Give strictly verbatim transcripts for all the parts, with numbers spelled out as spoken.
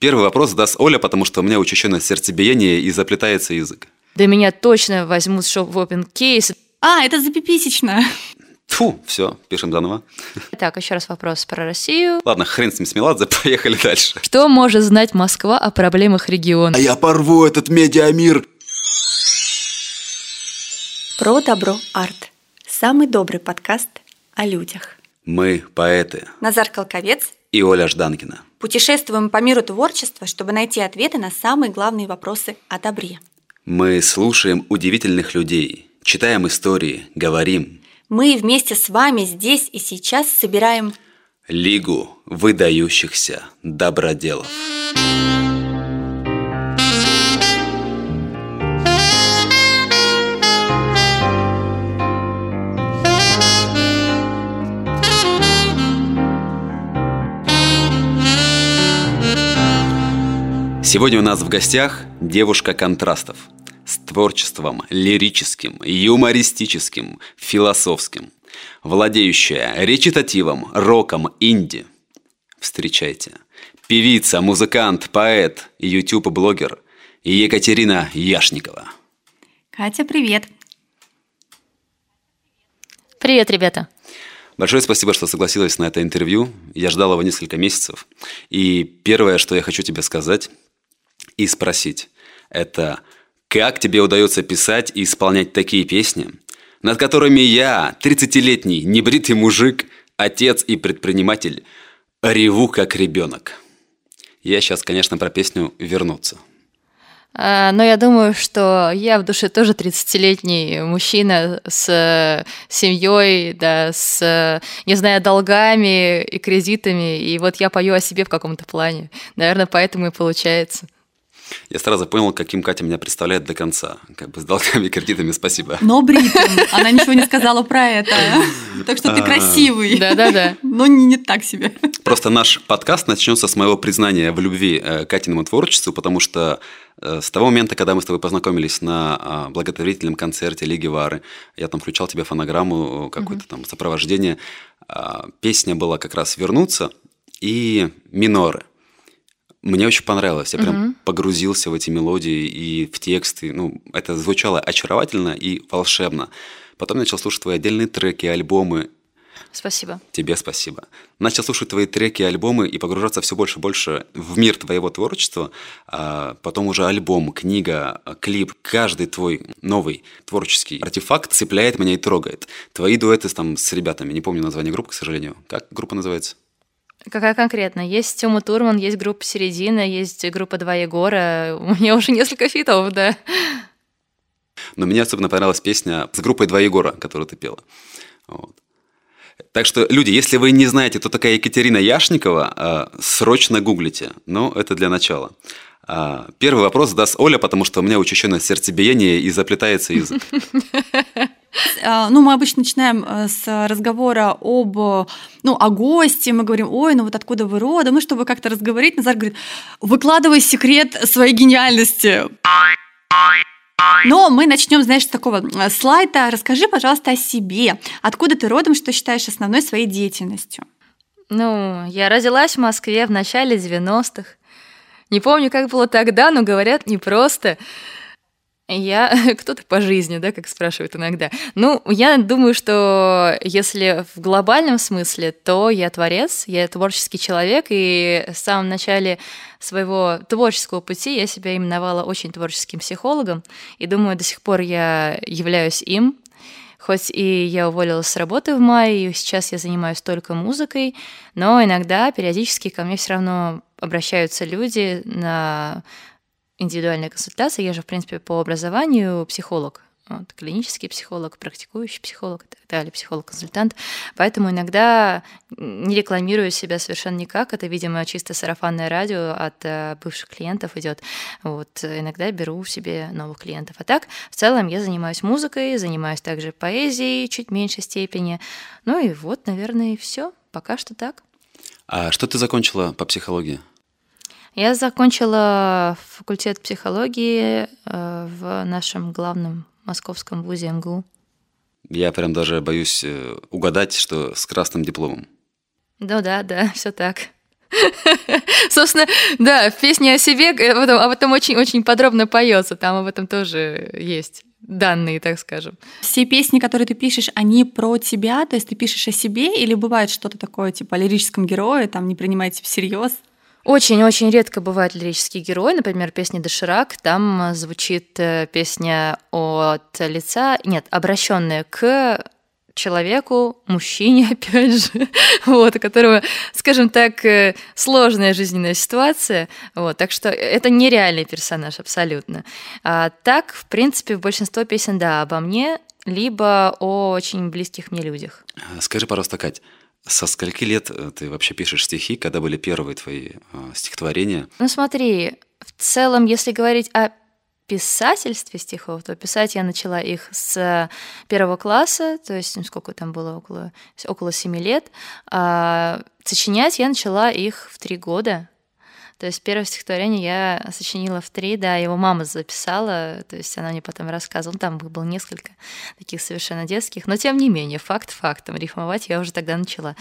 Первый вопрос даст Оля, потому что у меня учащенное сердцебиение и заплетается язык. Да меня точно возьмут в шоп в Open Case. А, это запиписечно. Фу, все, пишем заново. Так, еще раз вопрос про Россию. Ладно, хрен с ним с Меладзе, поехали дальше. Что может знать Москва о проблемах региона? А я порву этот медиамир. Про добро арт. Самый добрый подкаст о людях. Мы поэты. Назар Колковец. И Оля Жданкина. Путешествуем по миру творчества, чтобы найти ответы на самые главные вопросы о добре. Мы слушаем удивительных людей, читаем истории, говорим. Мы вместе с вами здесь и сейчас собираем Лигу выдающихся доброделов. Сегодня у нас в гостях девушка контрастов с творчеством лирическим, юмористическим, философским, владеющая речитативом, роком, инди. Встречайте, певица, музыкант, поэт, ютуб-блогер Екатерина Яшникова. Катя, привет. Привет, ребята. Большое спасибо, что согласилась на это интервью. Я ждал его несколько месяцев. И первое, что я хочу тебе сказать и спросить, это как тебе удается писать и исполнять такие песни, над которыми я, тридцатилетний, небритый мужик, отец и предприниматель, реву как ребенок. Я сейчас, конечно, про песню «Вернуться». Но я думаю, что я в душе тоже тридцатилетний мужчина с семьей, да, с, не знаю, долгами и кредитами. И вот я пою о себе в каком-то плане. Наверное, поэтому и получается. Я сразу понял, каким Катя меня представляет до конца. Как бы с долгами и кредитами, спасибо. Но бритым. Она ничего не сказала про это. Так что ты красивый. Да-да-да. Но не так себе. Просто наш подкаст начнется с моего признания в любви к Катиному творчеству, потому что с того момента, когда мы с тобой познакомились на благотворительном концерте Лиги Вары, я там включал тебе фонограмму, какое-то там сопровождение. Песня была как раз «Вернуться» и «Миноры». Мне очень понравилось, я прям uh-huh. погрузился в эти мелодии и в тексты, ну, это звучало очаровательно и волшебно. Потом начал слушать твои отдельные треки, альбомы. Спасибо. Тебе спасибо. Начал слушать твои треки, альбомы и погружаться все больше и больше в мир твоего творчества. А потом уже альбом, книга, клип. Каждый твой новый творческий артефакт цепляет меня и трогает. Твои дуэты там с ребятами, не помню название группы, к сожалению. Как группа называется? Какая конкретно? Есть Тёма Турман, есть группа «Середина», есть группа «Два Егора». У меня уже несколько фитов, да. Но мне особенно понравилась песня с группой «Два Егора», которую ты пела. Вот. Так что, люди, если вы не знаете, кто такая Екатерина Яшникова, срочно гуглите. Но это для начала. Первый вопрос даст Оля, потому что у меня учащенное сердцебиение и заплетается язык. Ну, мы обычно начинаем с разговора об, ну, о госте, мы говорим, ой, ну вот откуда вы родом, ну, чтобы как-то разговорить, Назар говорит, выкладывай секрет своей гениальности. Но мы начнем, знаешь, с такого слайда, расскажи, пожалуйста, о себе, откуда ты родом, что считаешь основной своей деятельностью? Ну, я родилась в Москве в начале девяностых, не помню, как было тогда, но говорят, непросто. Я кто-то по жизни, да, как спрашивают иногда. Ну, я думаю, что если в глобальном смысле, то я творец, я творческий человек, и в самом начале своего творческого пути я себя именовала очень творческим психологом, и думаю, до сих пор я являюсь им. Хоть и я уволилась с работы в мае, и сейчас я занимаюсь только музыкой, но иногда периодически ко мне все равно обращаются люди на индивидуальная консультация. Я же, в принципе, по образованию психолог. Вот, клинический психолог, практикующий психолог и так далее, психолог-консультант. Поэтому иногда не рекламирую себя совершенно никак. Это, видимо, чисто сарафанное радио от бывших клиентов идет. Вот, иногда беру себе новых клиентов. А так, в целом, я занимаюсь музыкой, занимаюсь также поэзией чуть меньшей степени. Ну и вот, наверное, и все. Пока что так. А что ты закончила по психологии? Я закончила факультет психологии в нашем главном московском вузе эм гэ у. Я прям даже боюсь угадать, что с красным дипломом. Ну да, да, все так. Собственно, да, в песне о себе об этом очень-очень подробно поется, там об этом тоже есть данные, так скажем. Все песни, которые ты пишешь, они про тебя, то есть ты пишешь о себе, или бывает что-то такое, типа о лирическом герое, там не принимайте всерьез? Очень-очень редко бывает лирический герой. Например, песня «Доширак», там звучит песня от лица, нет, обращенная к человеку, мужчине, опять же, вот, у которого, скажем так, сложная жизненная ситуация. Вот, так что это нереальный персонаж абсолютно. А так, в принципе, большинство песен, да, обо мне, либо о очень близких мне людях. Скажи, пожалуйста, Кать, со скольки лет ты вообще пишешь стихи, когда были первые твои э, стихотворения? Ну смотри, в целом, если говорить о писательстве стихов, то писать я начала их с первого класса, то есть ну, сколько там было, около, около семи лет. А сочинять я начала их в три года. То есть первое стихотворение я сочинила в три, да, его мама записала, то есть она мне потом рассказывала, ну, там было несколько таких совершенно детских, но тем не менее, факт фактом, рифмовать я уже тогда начала.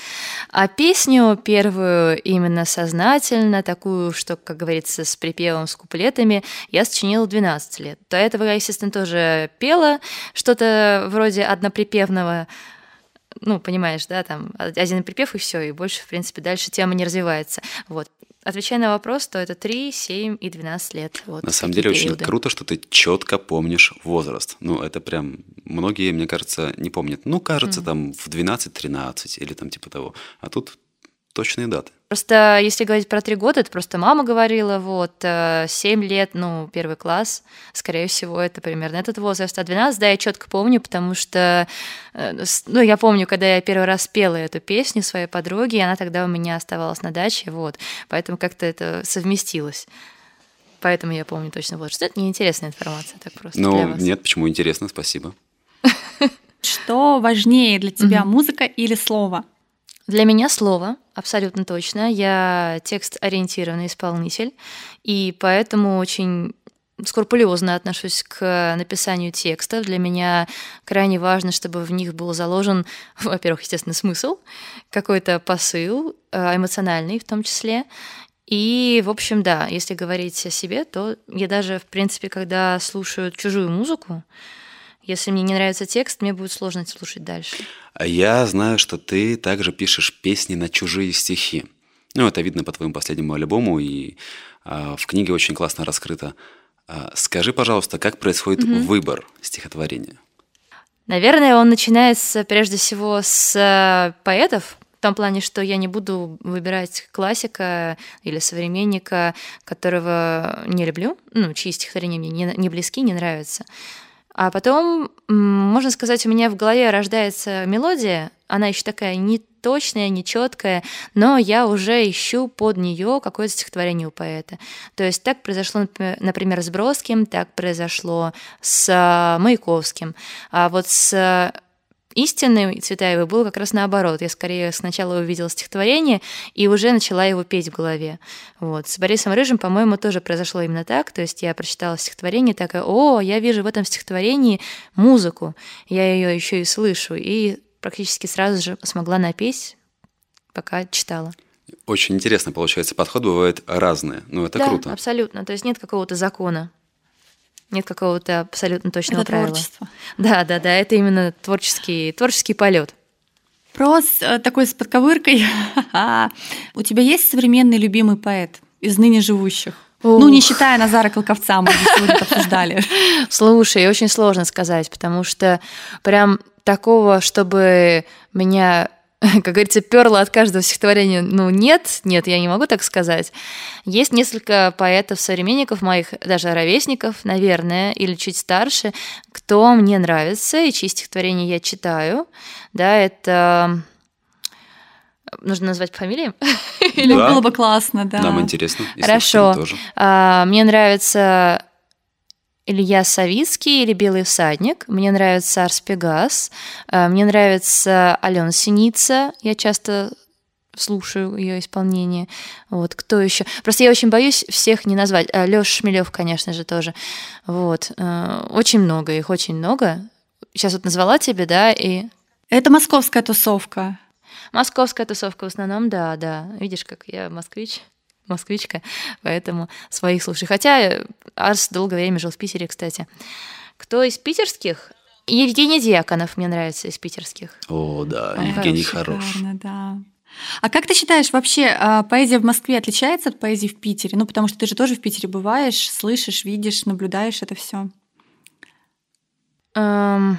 А песню первую именно сознательно, такую, что, как говорится, с припевом, с куплетами, я сочинила в двенадцать лет. До этого я, естественно, тоже пела что-то вроде одноприпевного, ну, понимаешь, да, там один припев и все, и больше, в принципе, дальше тема не развивается, вот. Отвечая на вопрос, то это три, семь и двенадцать лет. Вот, на самом деле периоды. Очень круто, что ты четко помнишь возраст. Ну, это прям многие, мне кажется, не помнят. Ну, кажется, mm-hmm. там в двенадцать-тринадцать или там типа того. А тут точные даты. Просто если говорить про три года, это просто мама говорила, вот, семь лет, ну, первый класс, скорее всего, это примерно этот возраст. А двенадцать, да, я четко помню, потому что, ну, я помню, когда я первый раз пела эту песню своей подруге, и она тогда у меня оставалась на даче, вот, поэтому как-то это совместилось. Поэтому я помню точно возраст. Это неинтересная информация, так просто для вас. Ну, нет, почему интересно, спасибо. Что важнее для тебя, музыка или слово? Для меня слово, абсолютно точно. Я текст-ориентированный исполнитель, и поэтому очень скрупулезно отношусь к написанию текстов. Для меня крайне важно, чтобы в них был заложен, во-первых, естественно, смысл, какой-то посыл, эмоциональный в том числе. И, в общем, да, если говорить о себе, то я даже, в принципе, когда слушаю чужую музыку, если мне не нравится текст, мне будет сложно слушать дальше. Я знаю, что ты также пишешь песни на чужие стихи. Ну, это видно по твоему последнему альбому, и э, в книге очень классно раскрыто. Э, скажи, пожалуйста, как происходит угу. выбор стихотворения? Наверное, он начинается прежде всего с поэтов, в том плане, что я не буду выбирать классика или современника, которого не люблю, ну, чьи стихотворения мне не, не близки, не нравятся. А потом, можно сказать, у меня в голове рождается мелодия, она еще такая не точная, не четкая, но я уже ищу под нее какое-то стихотворение у поэта. То есть так произошло, например, с Бродским, так произошло с Маяковским. А вот с Истиной Цветаевой было как раз наоборот. Я скорее сначала увидела стихотворение и уже начала его петь в голове. Вот. С Борисом Рыжим, по-моему, тоже произошло именно так. То есть я прочитала стихотворение, такая, о, я вижу в этом стихотворении музыку. Я ее еще и слышу. И практически сразу же смогла напеть, пока читала. Очень интересно, получается, подход бывает разный. Но это да, круто. Да, абсолютно. То есть нет какого-то закона. Нет какого-то абсолютно точного это правила. Творчество. Да, да, да, это именно творческий, творческий полет. Вопрос такой с подковыркой. У тебя есть современный любимый поэт из ныне живущих? Ух. Ну, не считая Назара Колковца, мы сегодня обсуждали. Слушай, очень сложно сказать, потому что прям такого, чтобы меня, как говорится, перло от каждого стихотворения. Ну, нет, нет, я не могу так сказать. Есть несколько поэтов-современников моих, даже ровесников, наверное, или чуть старше, кто мне нравится и чьи стихотворения я читаю. Да, это... Нужно назвать по фамилиям? Да. Было бы классно, да. Нам интересно. Хорошо. А, мне нравится... Илья Савицкий или «Белый всадник». Мне нравится «Арс Пегас». Мне нравится Алена Синица. Я часто слушаю ее исполнение. Вот, кто еще? Просто я очень боюсь всех не назвать. Лёша Шмелёв, конечно же, тоже. Вот. Очень много их, очень много. Сейчас вот назвала тебе, да, и... Это московская тусовка. Московская тусовка в основном, да, да. Видишь, как я москвич, москвичка, поэтому своих слушаю. Хотя Арс долгое время жил в Питере, кстати. Кто из питерских? Евгений Диаконов мне нравится из питерских. О, да, он Евгений хорош. Шикарно, да. А как ты считаешь, вообще поэзия в Москве отличается от поэзии в Питере? Ну, потому что ты же тоже в Питере бываешь, слышишь, видишь, наблюдаешь это все. Um...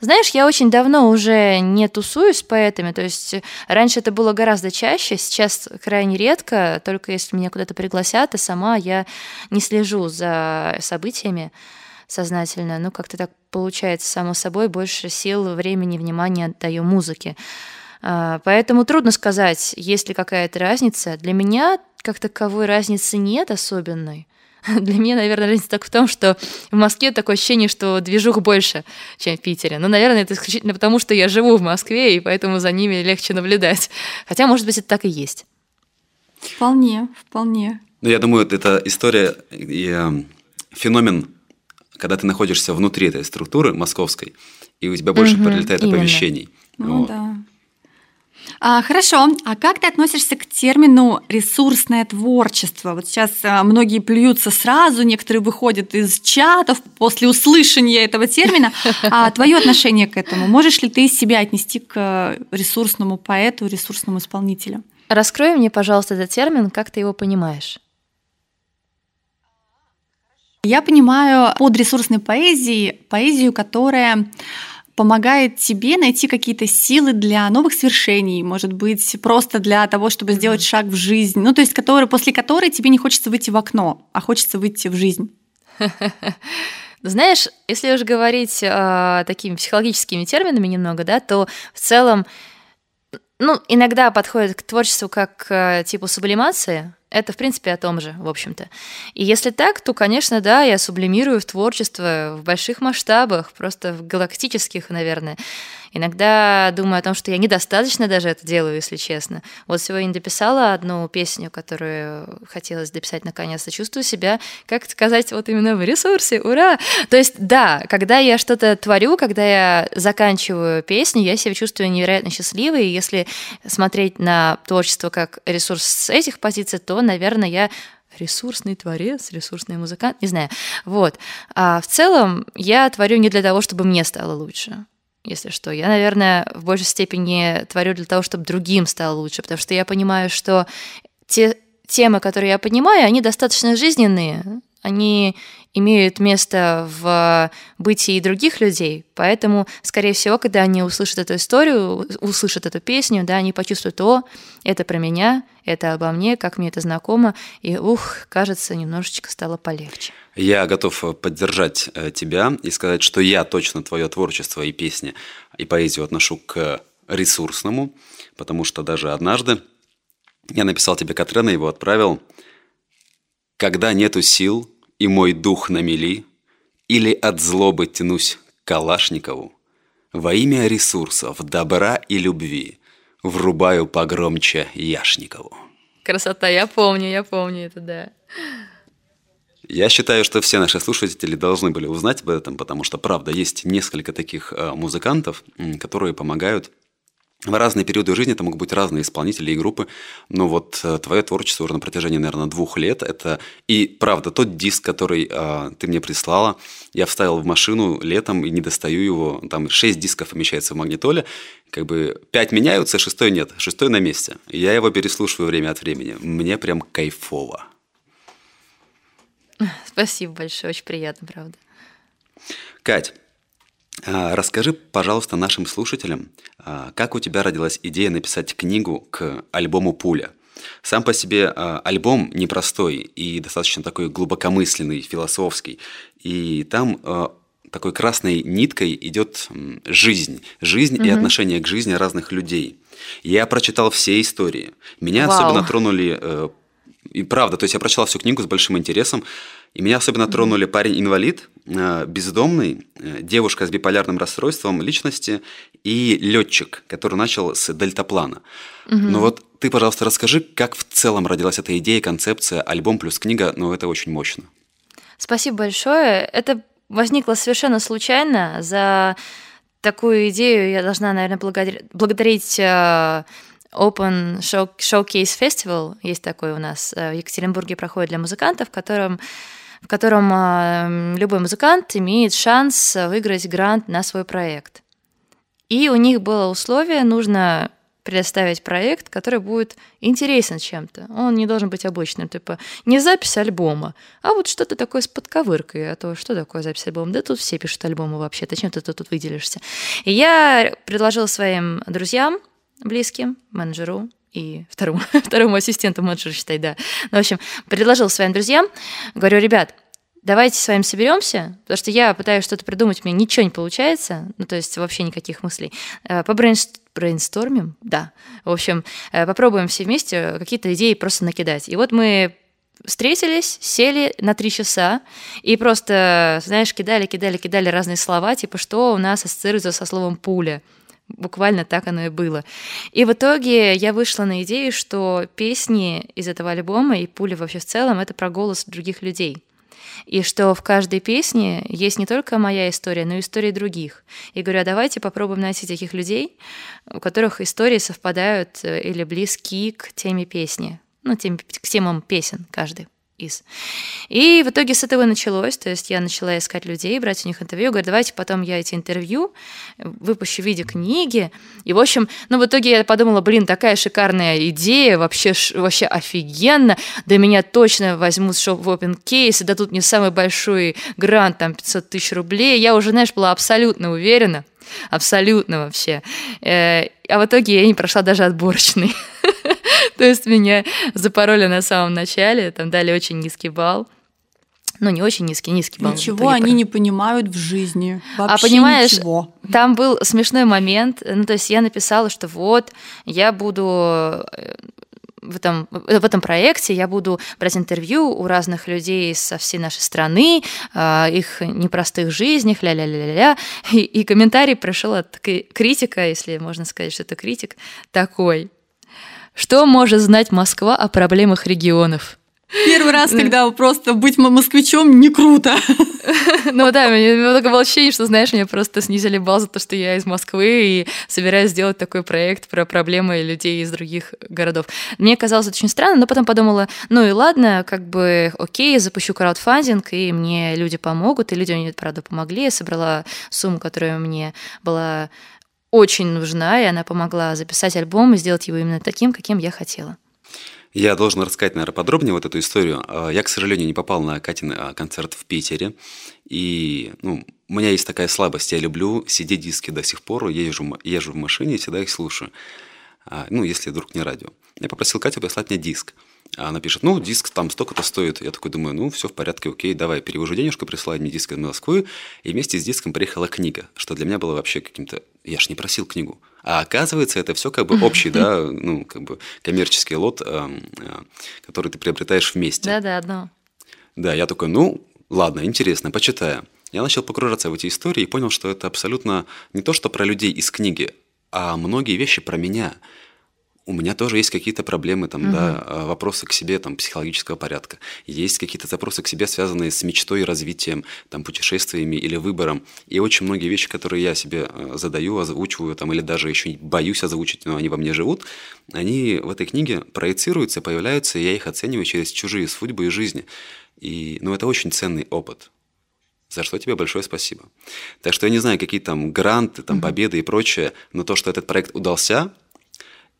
Знаешь, я очень давно уже не тусуюсь с поэтами, то есть раньше это было гораздо чаще, сейчас крайне редко, только если меня куда-то пригласят, и сама я не слежу за событиями сознательно, ну как-то так получается, само собой, больше сил, времени, внимания отдаю музыке. Поэтому трудно сказать, есть ли какая-то разница. Для меня как таковой разницы нет особенной. Для меня, наверное, разница только в том, что в Москве такое ощущение, что движух больше, чем в Питере. Но, наверное, это исключительно потому, что я живу в Москве, и поэтому за ними легче наблюдать. Хотя, может быть, это так и есть. Вполне, вполне. Ну, я думаю, это история и феномен, когда ты находишься внутри этой структуры московской, и у тебя больше угу, прилетает именно. Оповещений. Ну вот. Да. А, хорошо. А как ты относишься к термину «ресурсное творчество»? Вот сейчас многие плюются сразу, некоторые выходят из чатов после услышания этого термина. А твое отношение к этому? Можешь ли ты себя отнести к ресурсному поэту, ресурсному исполнителю? Раскрой мне, пожалуйста, этот термин, как ты его понимаешь? Я понимаю под ресурсной поэзией поэзию, которая... помогает тебе найти какие-то силы для новых свершений, может быть, просто для того, чтобы сделать шаг в жизнь, ну, то есть который, после которой тебе не хочется выйти в окно, а хочется выйти в жизнь. Знаешь, если уж говорить э, такими психологическими терминами немного, да, то в целом, ну, иногда подходит к творчеству как к типу сублимации. Это, в принципе, о том же, в общем-то. И если так, то, конечно, да, я сублимирую в творчество в больших масштабах, просто в галактических, наверное. Иногда думаю о том, что я недостаточно даже это делаю, если честно. Вот сегодня дописала одну песню, которую хотелось дописать наконец-то. Чувствую себя, как сказать, вот именно в ресурсе. Ура! То есть, да, когда я что-то творю, когда я заканчиваю песню, я себя чувствую невероятно счастливой. И если смотреть на творчество как ресурс с этих позиций, то, наверное, я ресурсный творец, ресурсный музыкант, не знаю. Вот. А в целом я творю не для того, чтобы мне стало лучше. Если что, я, наверное, в большей степени творю для того, чтобы другим стало лучше, потому что я понимаю, что те темы, которые я понимаю, они достаточно жизненные, они имеют место в бытии других людей, поэтому, скорее всего, когда они услышат эту историю, услышат эту песню, да, они почувствуют, о, это про меня, это обо мне, как мне это знакомо, и, ух, кажется, немножечко стало полегче. Я готов поддержать тебя и сказать, что я точно твое творчество и песни, и поэзию отношу к ресурсному, потому что даже однажды я написал тебе Катрена, его отправил, когда нету сил и мой дух на мели, или от злобы тянусь к Калашникову, во имя ресурсов, добра и любви врубаю погромче Яшникову. Красота, я помню, я помню это, да. Я считаю, что все наши слушатели должны были узнать об этом, потому что, правда, есть несколько таких музыкантов, которые помогают в разные периоды жизни, это могут быть разные исполнители и группы, но вот твое творчество уже на протяжении, наверное, двух лет, это и, правда, тот диск, который э, ты мне прислала, я вставил в машину летом и не достаю его, там шесть дисков помещается в магнитоле, как бы пять меняются, шестой нет, шестой на месте, я его переслушиваю время от времени, мне прям кайфово. Спасибо большое, очень приятно, правда. Кать, расскажи, пожалуйста, нашим слушателям, как у тебя родилась идея написать книгу к альбому «Пуля». Сам по себе альбом непростой и достаточно такой глубокомысленный, философский. И там такой красной ниткой идет жизнь. Жизнь mm-hmm. и отношение к жизни разных людей. Я прочитал все истории. Меня wow. особенно тронули... И правда, то есть я прочитал всю книгу с большим интересом, и меня особенно тронули парень-инвалид, бездомный, девушка с биполярным расстройством личности и летчик, который начал с дельтаплана. Угу. Ну вот ты, пожалуйста, расскажи, как в целом родилась эта идея, концепция, альбом плюс книга, но ну, это очень мощно. Спасибо большое. Это возникло совершенно случайно за такую идею я должна, наверное, благодарить Open Showcase Festival, есть такой у нас, в Екатеринбурге проходит для музыкантов, в котором, в котором любой музыкант имеет шанс выиграть грант на свой проект. И у них было условие, нужно предоставить проект, который будет интересен чем-то. Он не должен быть обычным, типа не запись альбома, а вот что-то такое с подковыркой. А то что такое запись альбома? Да тут все пишут альбомы вообще. Зачем ты тут выделишься? И я предложила своим друзьям, близким, менеджеру и второму, второму ассистенту менеджера, считай, да. Ну, в общем, предложила своим друзьям, говорю, ребят, давайте с вами соберемся, потому что я пытаюсь что-то придумать, у меня ничего не получается, ну, то есть вообще никаких мыслей. Побрейнстормим, да. В общем, попробуем все вместе какие-то идеи просто накидать. И вот мы встретились, сели на три часа и просто, знаешь, кидали, кидали, кидали разные слова, типа, что у нас ассоциируется со словом «пуля». Буквально так оно и было. И в итоге я вышла на идею, что песни из этого альбома и «Пуля» вообще в целом — это про голос других людей. И что в каждой песне есть не только моя история, но и истории других. И говорю, а давайте попробуем найти таких людей, у которых истории совпадают или близки к теме песни, ну, тем, к темам песен каждый из. И в итоге с этого и началось. То есть я начала искать людей, брать у них интервью. Говорю, давайте потом я эти интервью выпущу в виде книги. И, в общем, ну, в итоге я подумала, блин, такая шикарная идея, вообще, вообще офигенно. Да меня точно возьмут в Open Case, да тут мне самый большой грант, там, пятьсот тысяч рублей. Я уже, знаешь, была абсолютно уверена. Абсолютно вообще. А в итоге я не прошла даже отборочный. То есть меня запороли на самом начале, там дали очень низкий балл. Ну, не очень низкий, низкий балл. Ничего они не понимают в жизни. Вообще. А понимаешь, ничего. Там был смешной момент. Ну, то есть я написала, что вот, я буду... В этом, в этом проекте я буду брать интервью у разных людей со всей нашей страны, их непростых жизнях, ля-ля-ля-ля-ля. И, и комментарий пришел от критика, если можно сказать, что это критик, такой. Что может знать Москва о проблемах регионов? Первый раз, когда просто быть москвичом не круто. Ну да, у меня было ощущение, что, знаешь, меня просто снизили балл за то, что я из Москвы и собираюсь сделать такой проект про проблемы людей из других городов. Мне казалось это очень странно, но потом подумала, ну и ладно, как бы окей, запущу краудфандинг, и мне люди помогут, и люди мне, правда, помогли. Я собрала сумму, которая мне была очень нужна, и она помогла записать альбом и сделать его именно таким, каким я хотела. Я должен рассказать, наверное, подробнее вот эту историю. Я, к сожалению, не попал на Катин концерт в Питере. И ну, у меня есть такая слабость. Я люблю си ди-диски до сих пор. Езжу, езжу в машине и всегда их слушаю. Ну, если вдруг не радио. Я попросил Катю прислать мне диск. Она пишет, ну, диск там столько-то стоит. Я такой думаю, ну, все в порядке, окей, давай, перевожу денежку, присылай мне диск из Москвы. И вместе с диском приехала книга, что для меня было вообще каким-то... Я ж не просил книгу. А оказывается, это все как бы общий, да, ну, как бы коммерческий лот, который ты приобретаешь вместе. Да, да, одно. Да, я такой, ну, ладно, интересно, почитаю. Я начал погружаться в эти истории и понял, что это абсолютно не то, что про людей из книги, а многие вещи про меня. У меня тоже есть какие-то проблемы, там, угу. да, вопросы к себе там, психологического порядка. Есть какие-то запросы к себе, связанные с мечтой, развитием, там, путешествиями или выбором. И очень многие вещи, которые я себе задаю, озвучиваю, там, или даже еще боюсь озвучить, но они во мне живут, они в этой книге проецируются, появляются, и я их оцениваю через чужие судьбы и жизни. И, ну, это очень ценный опыт. За что тебе большое спасибо. Так что я не знаю, какие там гранты, там, победы и прочее, но то, что этот проект удался...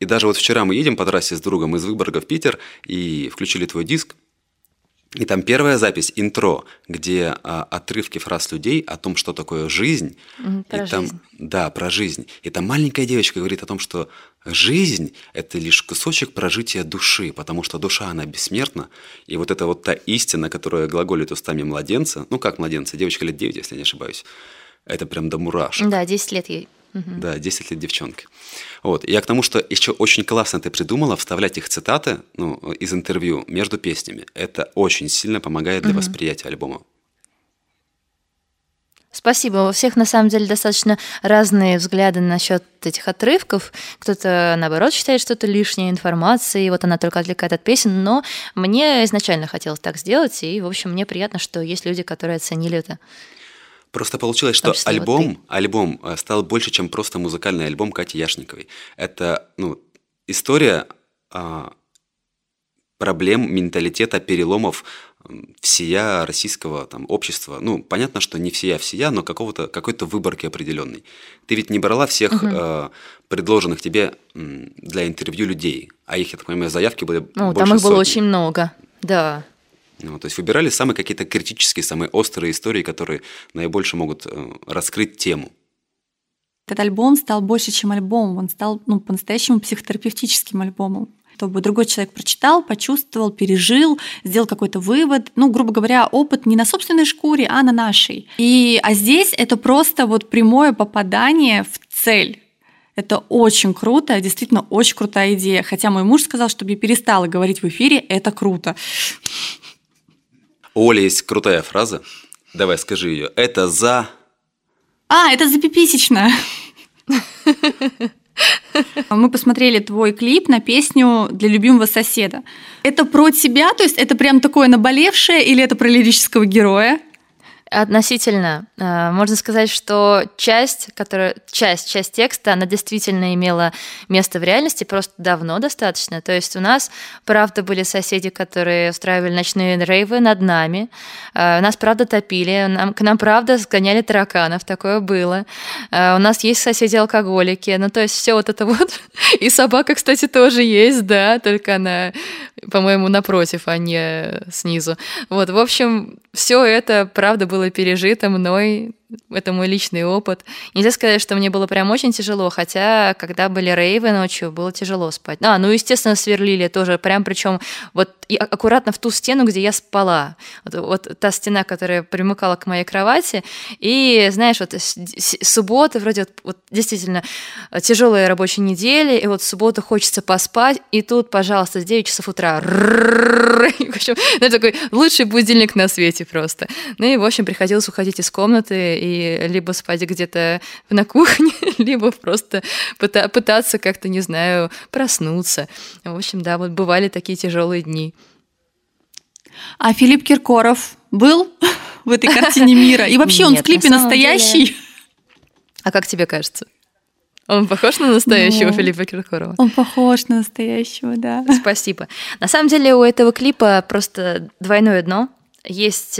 И даже вот вчера мы едем по трассе с другом из Выборга в Питер и включили твой диск. И там первая запись, интро, где а, отрывки фраз людей о том, что такое жизнь. Про и там, жизнь. Да, про жизнь. И там маленькая девочка говорит о том, что жизнь – это лишь кусочек прожития души, потому что душа, она бессмертна. И вот это вот та истина, которая глаголит устами младенца, ну как младенца, девочка лет девять, если не ошибаюсь, это прям до мурашек. Да, десять лет ей. Да, десять лет девчонки. Вот. И я к тому, что еще очень классно ты придумала вставлять их цитаты ну, из интервью между песнями. Это очень сильно помогает для угу. восприятия альбома. Спасибо. У всех, на самом деле, достаточно разные взгляды насчет этих отрывков. Кто-то, наоборот, считает, что это лишняя информация, и вот она только отвлекает от песен. Но мне изначально хотелось так сделать, и, в общем, мне приятно, что есть люди, которые оценили это. Просто получилось, что, что альбом, вот альбом стал больше, чем просто музыкальный альбом Кати Яшниковой. Это ну, история а, проблем, менталитета, переломов всея российского там, общества. Ну, понятно, что не всея-всея, но какого-то, какой-то выборки определенной. Ты ведь не брала всех угу. э, предложенных тебе для интервью людей, а их, я так понимаю, заявки были ну, больше сотни. Там их было очень много, да. Ну, то есть выбирали самые какие-то критические, самые острые истории, которые наибольше могут э, раскрыть тему. Этот альбом стал больше, чем альбом. Он стал ну, по-настоящему психотерапевтическим альбомом. Чтобы другой человек прочитал, почувствовал, пережил, сделал какой-то вывод. Ну, грубо говоря, опыт не на собственной шкуре, а на нашей. И, а здесь это просто вот прямое попадание в цель. Это очень круто, действительно очень крутая идея. Хотя мой муж сказал, чтобы я перестала говорить в эфире, это круто. У Оли есть крутая фраза. Давай, скажи ее. Это за... А, это за пиписечно. Мы посмотрели твой клип на песню «Для любимого соседа». Это про тебя? То есть это прям такое наболевшее или это про лирического героя? Относительно. Можно сказать, что часть, которая, часть, часть текста, она действительно имела место в реальности, просто давно достаточно. То есть у нас, правда, были соседи, которые устраивали ночные рейвы над нами, нас, правда, топили, нам, к нам, правда, сгоняли тараканов, такое было. У нас есть соседи-алкоголики, ну то есть все вот это вот. И собака, кстати, тоже есть, да, только она, по-моему, напротив, а не снизу. Вот, в общем, все это, правда, было было пережито мной, это мой личный опыт. Нельзя сказать, что мне было прям очень тяжело, хотя, когда были рейвы ночью, было тяжело спать. А, ну, естественно, сверлили тоже, прям причем вот аккуратно в ту стену, где я спала. Вот, вот та стена, которая примыкала к моей кровати. И, знаешь, вот суббота вроде вот, вот действительно тяжелые рабочие недели, и вот в субботу хочется поспать, и тут, пожалуйста, с девять часов утра. В общем, это такой лучший будильник на свете просто. Ну и, в общем, приходилось уходить из комнаты и либо спать где-то на кухне, либо просто пытаться как-то, не знаю, проснуться. В общем, да, вот бывали такие тяжелые дни. А Филипп Киркоров был в этой картине мира? И вообще он в клипе настоящий? А как тебе кажется? Он похож на настоящего ну, Филиппа Киркорова? Он похож на настоящего, да. Спасибо. На самом деле у этого клипа просто двойное дно. Есть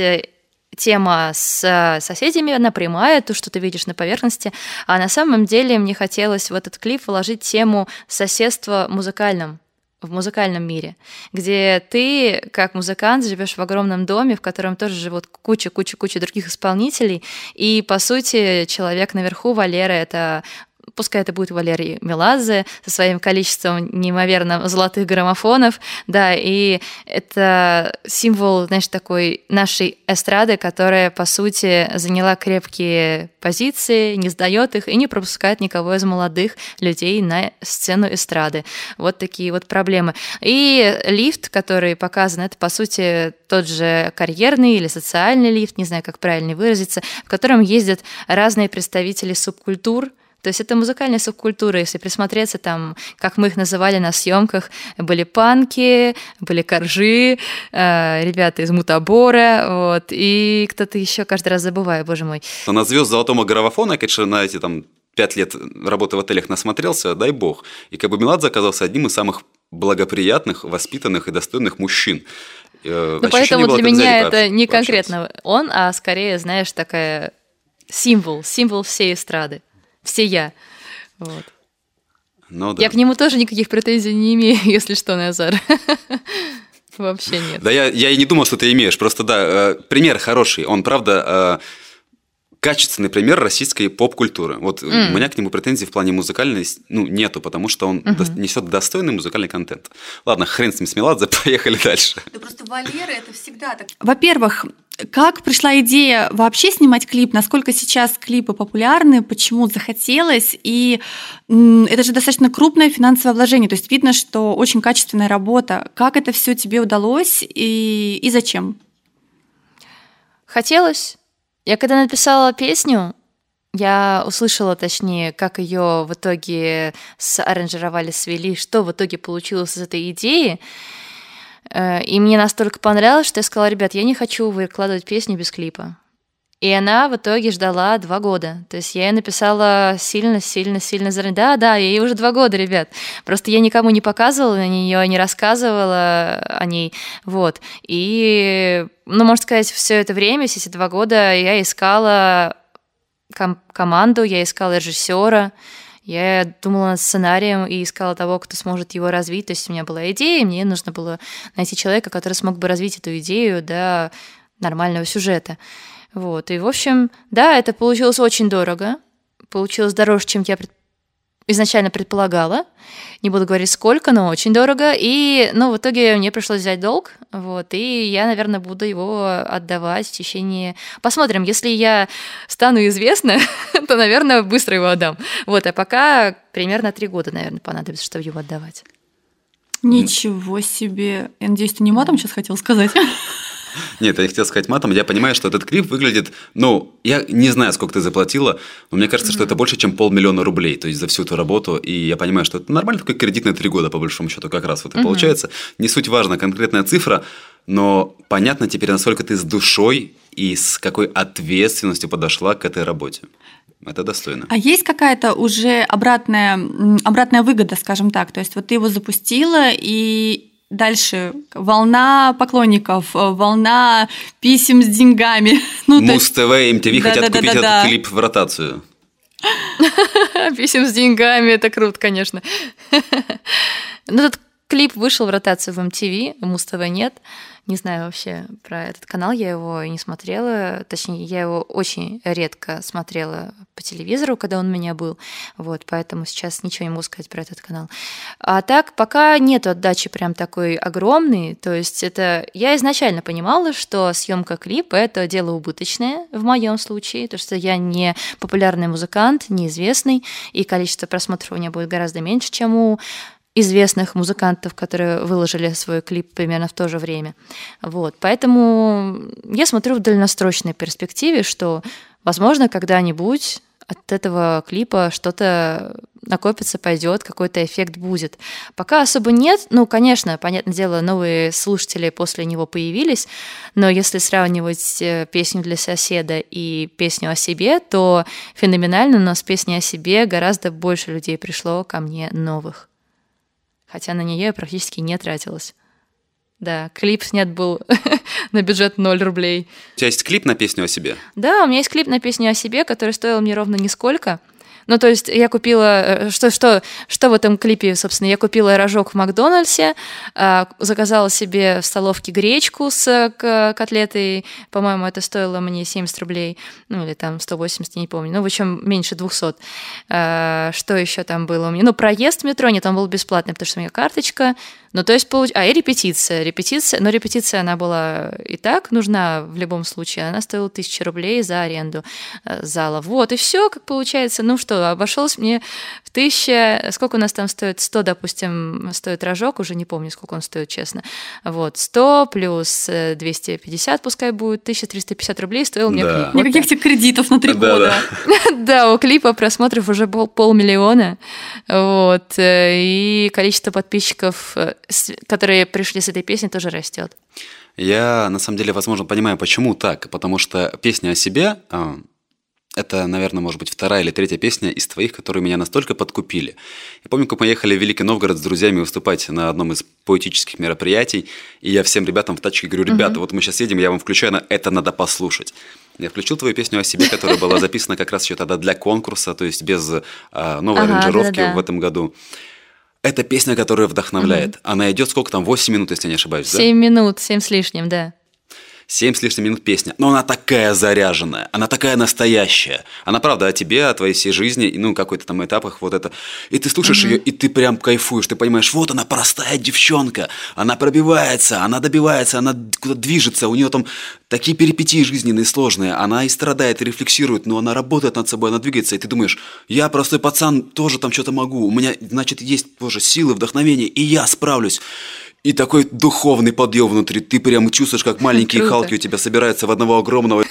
тема с соседями, она прямая, то, что ты видишь на поверхности. А на самом деле мне хотелось в этот клип вложить тему соседства музыкальным. В музыкальном мире, где ты, как музыкант, живешь в огромном доме, в котором тоже живут куча-куча-куча других исполнителей, и, по сути, человек наверху, Валера, это... Пускай это будет Валерий Меладзе со своим количеством неимоверно золотых граммофонов, да, и это символ, знаешь, такой нашей эстрады, которая, по сути, заняла крепкие позиции, не сдает их и не пропускает никого из молодых людей на сцену эстрады. Вот такие вот проблемы. И лифт, который показан, это, по сути, тот же карьерный или социальный лифт, не знаю, как правильно выразиться, в котором ездят разные представители субкультур. То есть это музыкальная субкультура, если присмотреться, там, как мы их называли на съемках, были панки, были коржи, э, ребята из Мутабора, вот, и кто-то еще каждый раз забываю, боже мой. Она звезд золотого граммофона, конечно, на эти там пять лет работы в отелях насмотрелся, дай бог. И как бы Меладзе оказался одним из самых благоприятных, воспитанных и достойных мужчин. Ну, поэтому для меня это не конкретно он, а скорее, знаешь, такая символ, символ всей эстрады. Все я. Вот. Ну, да. Я к нему тоже никаких претензий не имею, если что, Назар. Вообще нет. Да я, я и не думал, что ты имеешь. Просто, да, пример хороший. Он, правда, качественный пример российской поп-культуры. Вот mm. у меня к нему претензий в плане музыкальной ну, нету, потому что он mm-hmm. до- несет достойный музыкальный контент. Ладно, хрен с ним, с Меладзе, поехали дальше. Да просто Валера это всегда так. Во-первых, как пришла идея вообще снимать клип? Насколько сейчас клипы популярны? Почему захотелось? И это же достаточно крупное финансовое вложение. То есть видно, что очень качественная работа. Как это все тебе удалось и, и зачем? Хотелось. Я когда написала песню, я услышала, точнее, как ее в итоге сааранжировали, свели, что в итоге получилось из этой идеи. И мне настолько понравилось, что я сказала: ребят, я не хочу выкладывать песню без клипа. И она в итоге ждала два года. То есть я ей написала сильно-сильно-сильно заранее. Да, да, ей уже два года, ребят. Просто я никому не показывала на нее, не рассказывала о ней. Вот. И, ну, можно сказать, все это время, все эти два года, я искала ком- команду, я искала режиссера. Я думала над сценарием и искала того, кто сможет его развить. То есть у меня была идея, и мне нужно было найти человека, который смог бы развить эту идею до нормального сюжета. Вот. И, в общем, да, это получилось очень дорого. Получилось дороже, чем я пред... изначально предполагала. Не буду говорить, сколько, но очень дорого. И, ну, в итоге мне пришлось взять долг. Вот. И я, наверное, буду его отдавать в течение... Посмотрим, если я стану известна, то, наверное, быстро его отдам. Вот. А пока примерно три года, наверное, понадобится, чтобы его отдавать. Ничего себе! Я надеюсь, ты не матом сейчас хотел сказать? Нет, я не хотел сказать матом. Я понимаю, что этот клип выглядит... Ну, я не знаю, сколько ты заплатила, но мне кажется, mm-hmm. что это больше, чем полмиллиона рублей, то есть за всю эту работу. И я понимаю, что это нормально, такой кредит на три года, по большому счету, как раз вот и mm-hmm. получается. Не суть важна конкретная цифра, но понятно теперь, насколько ты с душой и с какой ответственностью подошла к этой работе. Это достойно. А есть какая-то уже обратная, обратная выгода, скажем так? То есть вот ты его запустила и... Дальше волна поклонников, волна писем с деньгами. Ну, Муз-ТВ и эм ти ви да, хотят да, купить да, да, этот да. клип в ротацию. Писем с деньгами, это круто, конечно. Но этот клип вышел в ротацию в эм ти ви, Муз-ТВ нет. Не знаю вообще про этот канал, я его и не смотрела. Точнее, я его очень редко смотрела по телевизору, когда он у меня был. Вот, поэтому сейчас ничего не могу сказать про этот канал. А так, пока нет отдачи прям такой огромной. То есть это... Я изначально понимала, что съемка клипа — это дело убыточное в моем случае, потому что я не популярный музыкант, неизвестный, и количество просмотров у меня будет гораздо меньше, чем у... известных музыкантов, которые выложили свой клип примерно в то же время. Вот. Поэтому я смотрю в дальносрочной перспективе, что, возможно, когда-нибудь от этого клипа что-то накопится, пойдет, какой-то эффект будет. Пока особо нет. Ну, конечно, понятное дело, новые слушатели после него появились, но если сравнивать песню для соседа и песню о себе, то феноменально, но с песней о себе гораздо больше людей пришло ко мне новых. Хотя на нее я практически не тратилась. Да, клип снят был на бюджет ноль рублей. У тебя есть клип на песню о себе? Да, у меня есть клип на песню о себе, который стоил мне ровно нисколько. Ну, то есть я купила... Что, что, что в этом клипе, собственно? Я купила рожок в Макдональдсе, заказала себе в столовке гречку с котлетой. По-моему, это стоило мне семьдесят рублей. Ну, или там сто восемьдесят, я не помню. Ну, в общем, меньше двухсот. Что еще там было у меня? Ну, проезд в метро, нет, он был бесплатный, потому что у меня карточка. Ну, то есть... Получ... А, и репетиция. репетиция. Но репетиция, она была и так нужна в любом случае. Она стоила тысячу рублей за аренду зала. Вот, и все, как получается. Ну, что, обошелось мне в тысяча, сколько у нас там стоит, сто, допустим, стоит рожок, уже не помню, сколько он стоит, честно, вот, сто плюс двести пятьдесят, пускай будет, тысяча триста пятьдесят рублей стоил мне да. клип. Вот никаких тебе кредитов на три да, года. Да. да, у клипа просмотров уже полмиллиона, вот, и количество подписчиков, которые пришли с этой песни, тоже растет. Я, на самом деле, возможно, понимаю, почему так, потому что песня о себе... Это, наверное, может быть, вторая или третья песня из твоих, которые меня настолько подкупили. Я помню, как мы ехали в Великий Новгород с друзьями выступать на одном из поэтических мероприятий, и я всем ребятам в тачке говорю: ребята, вот мы сейчас едем, я вам включаю, на это надо послушать. Я включил твою песню о себе, которая была записана как раз еще тогда для конкурса, то есть без а, новой ага, аранжировки да, да. в этом году. Это песня, которая вдохновляет. Угу. Она идет сколько там, восемь минут, если я не ошибаюсь, да? семь минут, семь с лишним, да. Семь с лишним минут песня. Но она такая заряженная, она такая настоящая. Она правда о тебе, о твоей всей жизни, ну, какой-то там этапах вот это. И ты слушаешь mm-hmm. ее, и ты прям кайфуешь. Ты понимаешь, вот она простая девчонка. Она пробивается, она добивается, она куда-то движется. У нее там такие перипетии жизненные сложные. Она и страдает, и рефлексирует, но она работает над собой, она двигается. И ты думаешь, я простой пацан, тоже там что-то могу. У меня, значит, есть тоже силы, вдохновение, и я справлюсь. И такой духовный подъем внутри. Ты прям чувствуешь, как маленькие Круто. Халки у тебя собираются в одного огромного.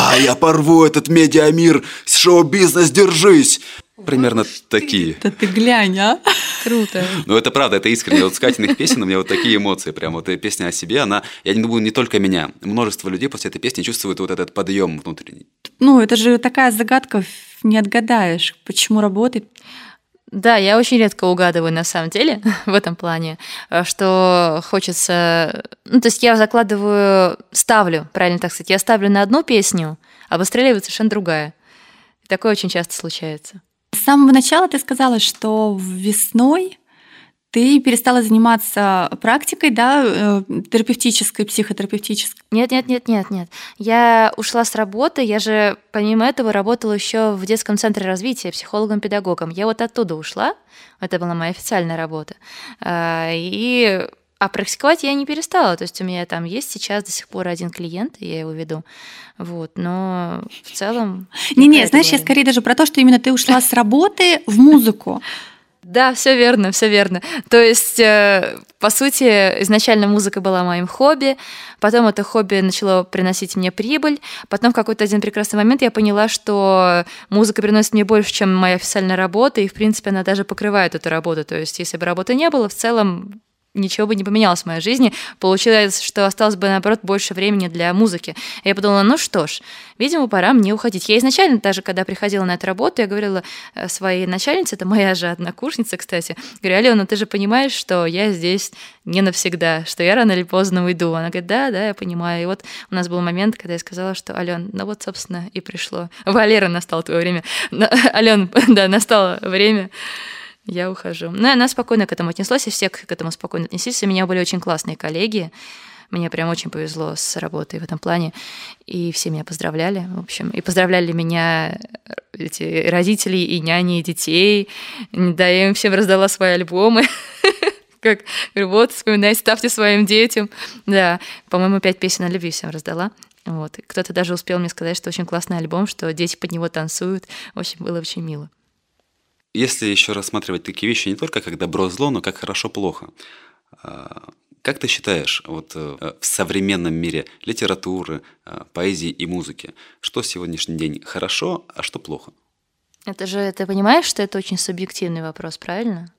А я порву этот медиамир. Шоу-бизнес, держись. Примерно такие. Да ты глянь, а? Круто. Ну, это правда, это искренне. Вот с Катиных песен у меня вот такие эмоции. Прям вот песня о себе, она, я не думаю, не только меня. Множество людей после этой песни чувствуют вот этот подъем внутренний. Ну, это же такая загадка, не отгадаешь, почему работает. Да, я очень редко угадываю, на самом деле, в этом плане, что хочется... Ну, то есть я закладываю, ставлю, правильно так сказать, я ставлю на одну песню, а выстреливает совершенно другая. И такое очень часто случается. С самого начала ты сказала, что весной ты перестала заниматься практикой, да, терапевтической, психотерапевтической. Нет, нет, нет, нет, нет. Я ушла с работы, я же помимо этого работала еще в детском центре развития психологом-педагогом. Я вот оттуда ушла, это была моя официальная работа, и... А практиковать я не перестала, то есть у меня там есть сейчас до сих пор один клиент, и я его веду, вот, но в целом... Не-не, знаешь, я скорее даже про то, что именно ты ушла с работы в музыку. Да, все верно, все верно. То есть, э, по сути, изначально музыка была моим хобби, потом это хобби начало приносить мне прибыль, потом в какой-то один прекрасный момент я поняла, что музыка приносит мне больше, чем моя официальная работа, и, в принципе, она даже покрывает эту работу. То есть, если бы работы не было, в целом ничего бы не поменялось в моей жизни. Получилось, что осталось бы, наоборот, больше времени для музыки. Я подумала, ну что ж, видимо, пора мне уходить. Я изначально, даже когда приходила на эту работу, я говорила своей начальнице, это моя же однокурсница, кстати, говорю, Алена, ты же понимаешь, что я здесь не навсегда, что я рано или поздно уйду. Она говорит, да, да, я понимаю. И вот у нас был момент, когда я сказала, что, Ален, ну вот, собственно, и пришло. Валера, настало твое время. Ален, да, настало время. Я ухожу. Но она спокойно к этому отнеслась, и все к этому спокойно отнеслись. У меня были очень классные коллеги. Мне прям очень повезло с работой в этом плане. И все меня поздравляли, в общем. И поздравляли меня эти родители, и няни, и детей. Да, я им всем раздала свои альбомы. Как, говорю, вот, вспоминайте, ставьте своим детям. Да, по-моему, пять песен о любви всем раздала. Вот. Кто-то даже успел мне сказать, что очень классный альбом, что дети под него танцуют. В общем, было очень мило. Если еще рассматривать такие вещи не только как добро-зло, но как хорошо-плохо. Как ты считаешь, вот в современном мире литературы, поэзии и музыки, что сегодняшний день хорошо, а что плохо? Это же, ты понимаешь, что это очень субъективный вопрос, правильно?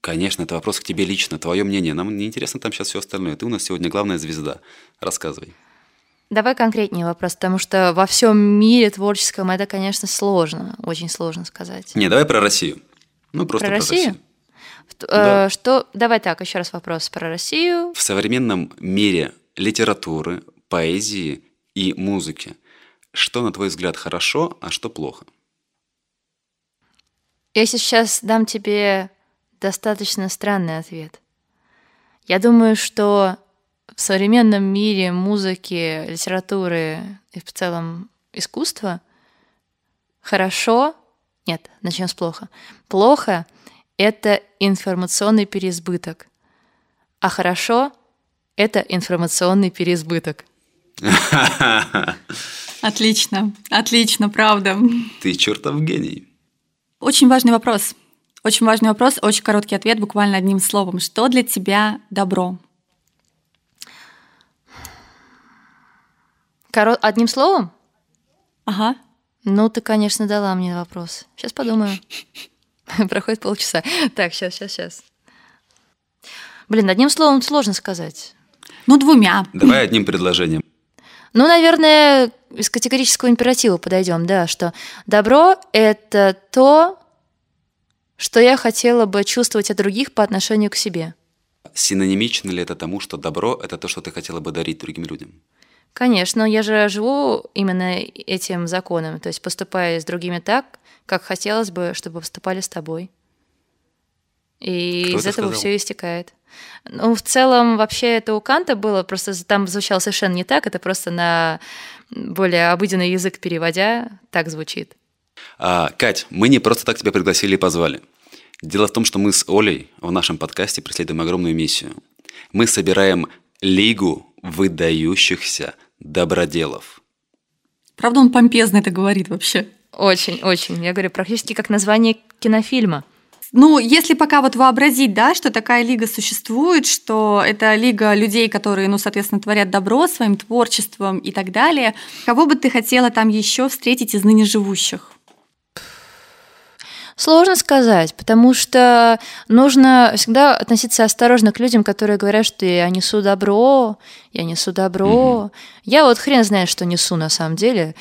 Конечно, это вопрос к тебе лично, твое мнение. Нам не интересно там сейчас все остальное. Ты у нас сегодня главная звезда. Рассказывай. Давай конкретнее вопрос, потому что во всем мире творческом это, конечно, сложно, очень сложно сказать. Не, давай про Россию. Ну, просто про, про Россию. Россию. Да. Что? Давай так, еще раз вопрос про Россию. В современном мире литературы, поэзии и музыки что, на твой взгляд, хорошо, а что плохо? Я сейчас дам тебе достаточно странный ответ. Я думаю, что в современном мире музыки, литературы и в целом искусства хорошо... Нет, начнем с плохо. Плохо — это информационный переизбыток, а хорошо — это информационный переизбыток. Отлично, отлично, правда. Ты чертов гений. Очень важный вопрос. Очень важный вопрос, очень короткий ответ, буквально одним словом. Что для тебя добро? Коро... Одним словом? Ага. Ну, ты, конечно, дала мне вопрос. Сейчас подумаю. Проходит полчаса. Так, сейчас, сейчас, сейчас. Блин, одним словом сложно сказать. Ну, двумя. Давай одним предложением. Ну, наверное, из категорического императива подойдем, да, что добро — это то, что я хотела бы чувствовать от других по отношению к себе. Синонимично ли это тому, что добро — это то, что ты хотела бы дарить другим людям? Конечно, я же живу именно этим законом, то есть поступая с другими так, как хотелось бы, чтобы поступали с тобой. И Кто из этого сказал? Все истекает. Ну, в целом, вообще, это у Канта было, просто там звучало совершенно не так, это просто на более обыденный язык переводя, так звучит. А, Кать, мы не просто так тебя пригласили и позвали. Дело в том, что мы с Олей в нашем подкасте преследуем огромную миссию. Мы собираем Лигу выдающихся доброделов. Правда, он помпезно это говорит вообще? Очень, очень. Я говорю, практически как название кинофильма. Ну, если пока вот вообразить, да, что такая лига существует, что это лига людей, которые, ну, соответственно, творят добро своим творчеством и так далее, кого бы ты хотела там еще встретить из ныне живущих? Сложно сказать, потому что нужно всегда относиться осторожно к людям, которые говорят, что я несу добро, я несу добро. Угу. Я вот хрен знает, что несу на самом деле.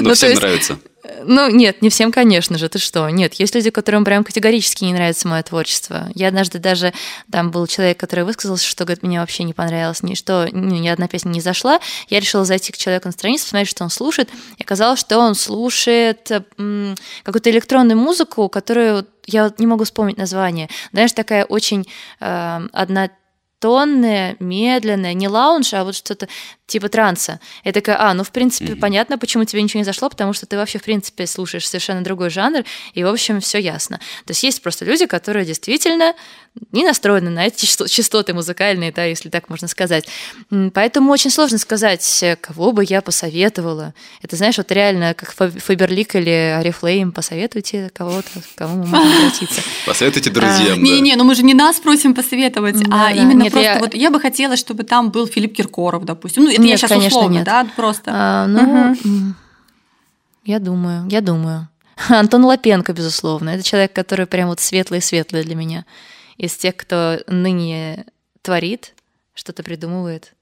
Но всем нравится. Ну, нет, не всем, конечно же, ты что? Нет, есть люди, которым прям категорически не нравится мое творчество. Я однажды даже, там был человек, который высказался, что, говорит, мне вообще не понравилось ничто, ни одна песня не зашла. Я решила зайти к человеку на страницу, посмотреть, что он слушает. И оказалось, что он слушает м- какую-то электронную музыку, которую я вот не могу вспомнить название. Знаешь, такая очень э, одна... тонная, медленная, не лаунж, а вот что-то типа транса. Я такая, а, ну, в принципе, mm-hmm. понятно, почему тебе ничего не зашло, потому что ты вообще, в принципе, слушаешь совершенно другой жанр, и, в общем, все ясно. То есть есть просто люди, которые действительно не настроены на эти частоты музыкальные, да, если так можно сказать. Поэтому очень сложно сказать, кого бы я посоветовала. Это, знаешь, вот реально, как Фаберлик или Орифлейм, посоветуйте кого-то, к кому мы можем обратиться. Посоветуйте друзьям. Не-не, но мы же не нас просим посоветовать, а именно Нет, просто я... вот я бы хотела, чтобы там был Филипп Киркоров, допустим. Ну, это нет, я сейчас конечно, условно, нет. да, просто. А, ну, угу. я думаю, я думаю. Антон Лапенко, безусловно. Это человек, который прям вот светлый-светлый для меня. Из тех, кто ныне творит, что-то придумывает.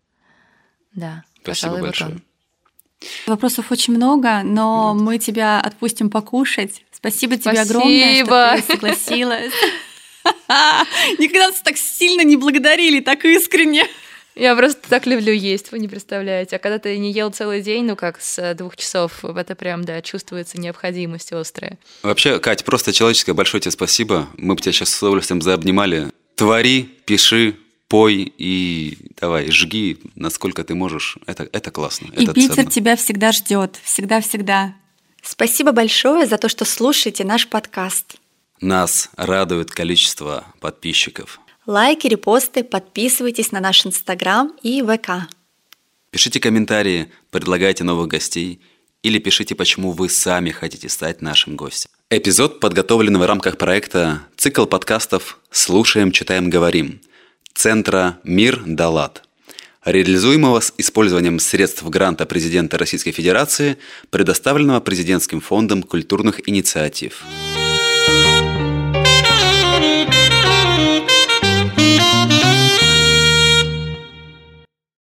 Да, спасибо большое. Батон. Вопросов очень много, но вот. Мы тебя отпустим покушать. Спасибо, Спасибо. тебе огромное, что ты согласилась. Никогда нас так сильно не благодарили, так искренне. Я просто так люблю есть, вы не представляете. А когда ты не ел целый день, ну как с двух часов, это прям, да, чувствуется необходимость острая. Вообще, Кать, просто человеческое большое тебе спасибо. Мы бы тебя сейчас с удовольствием заобнимали. Твори, пиши, пой и давай, жги, насколько ты можешь. Это, это классно, это ценно. И Питер тебя всегда ждет, всегда-всегда. Спасибо большое за то, что слушаете наш подкаст. Нас радует количество подписчиков. Лайки, репосты, подписывайтесь на наш Инстаграм и ВК. Пишите комментарии, предлагайте новых гостей или пишите, почему вы сами хотите стать нашим гостем. Эпизод подготовлен в рамках проекта «Цикл подкастов «Слушаем, читаем, говорим» Центра «Мир да Лад», реализуемого с использованием средств гранта президента Российской Федерации, предоставленного президентским фондом культурных инициатив. Thank you.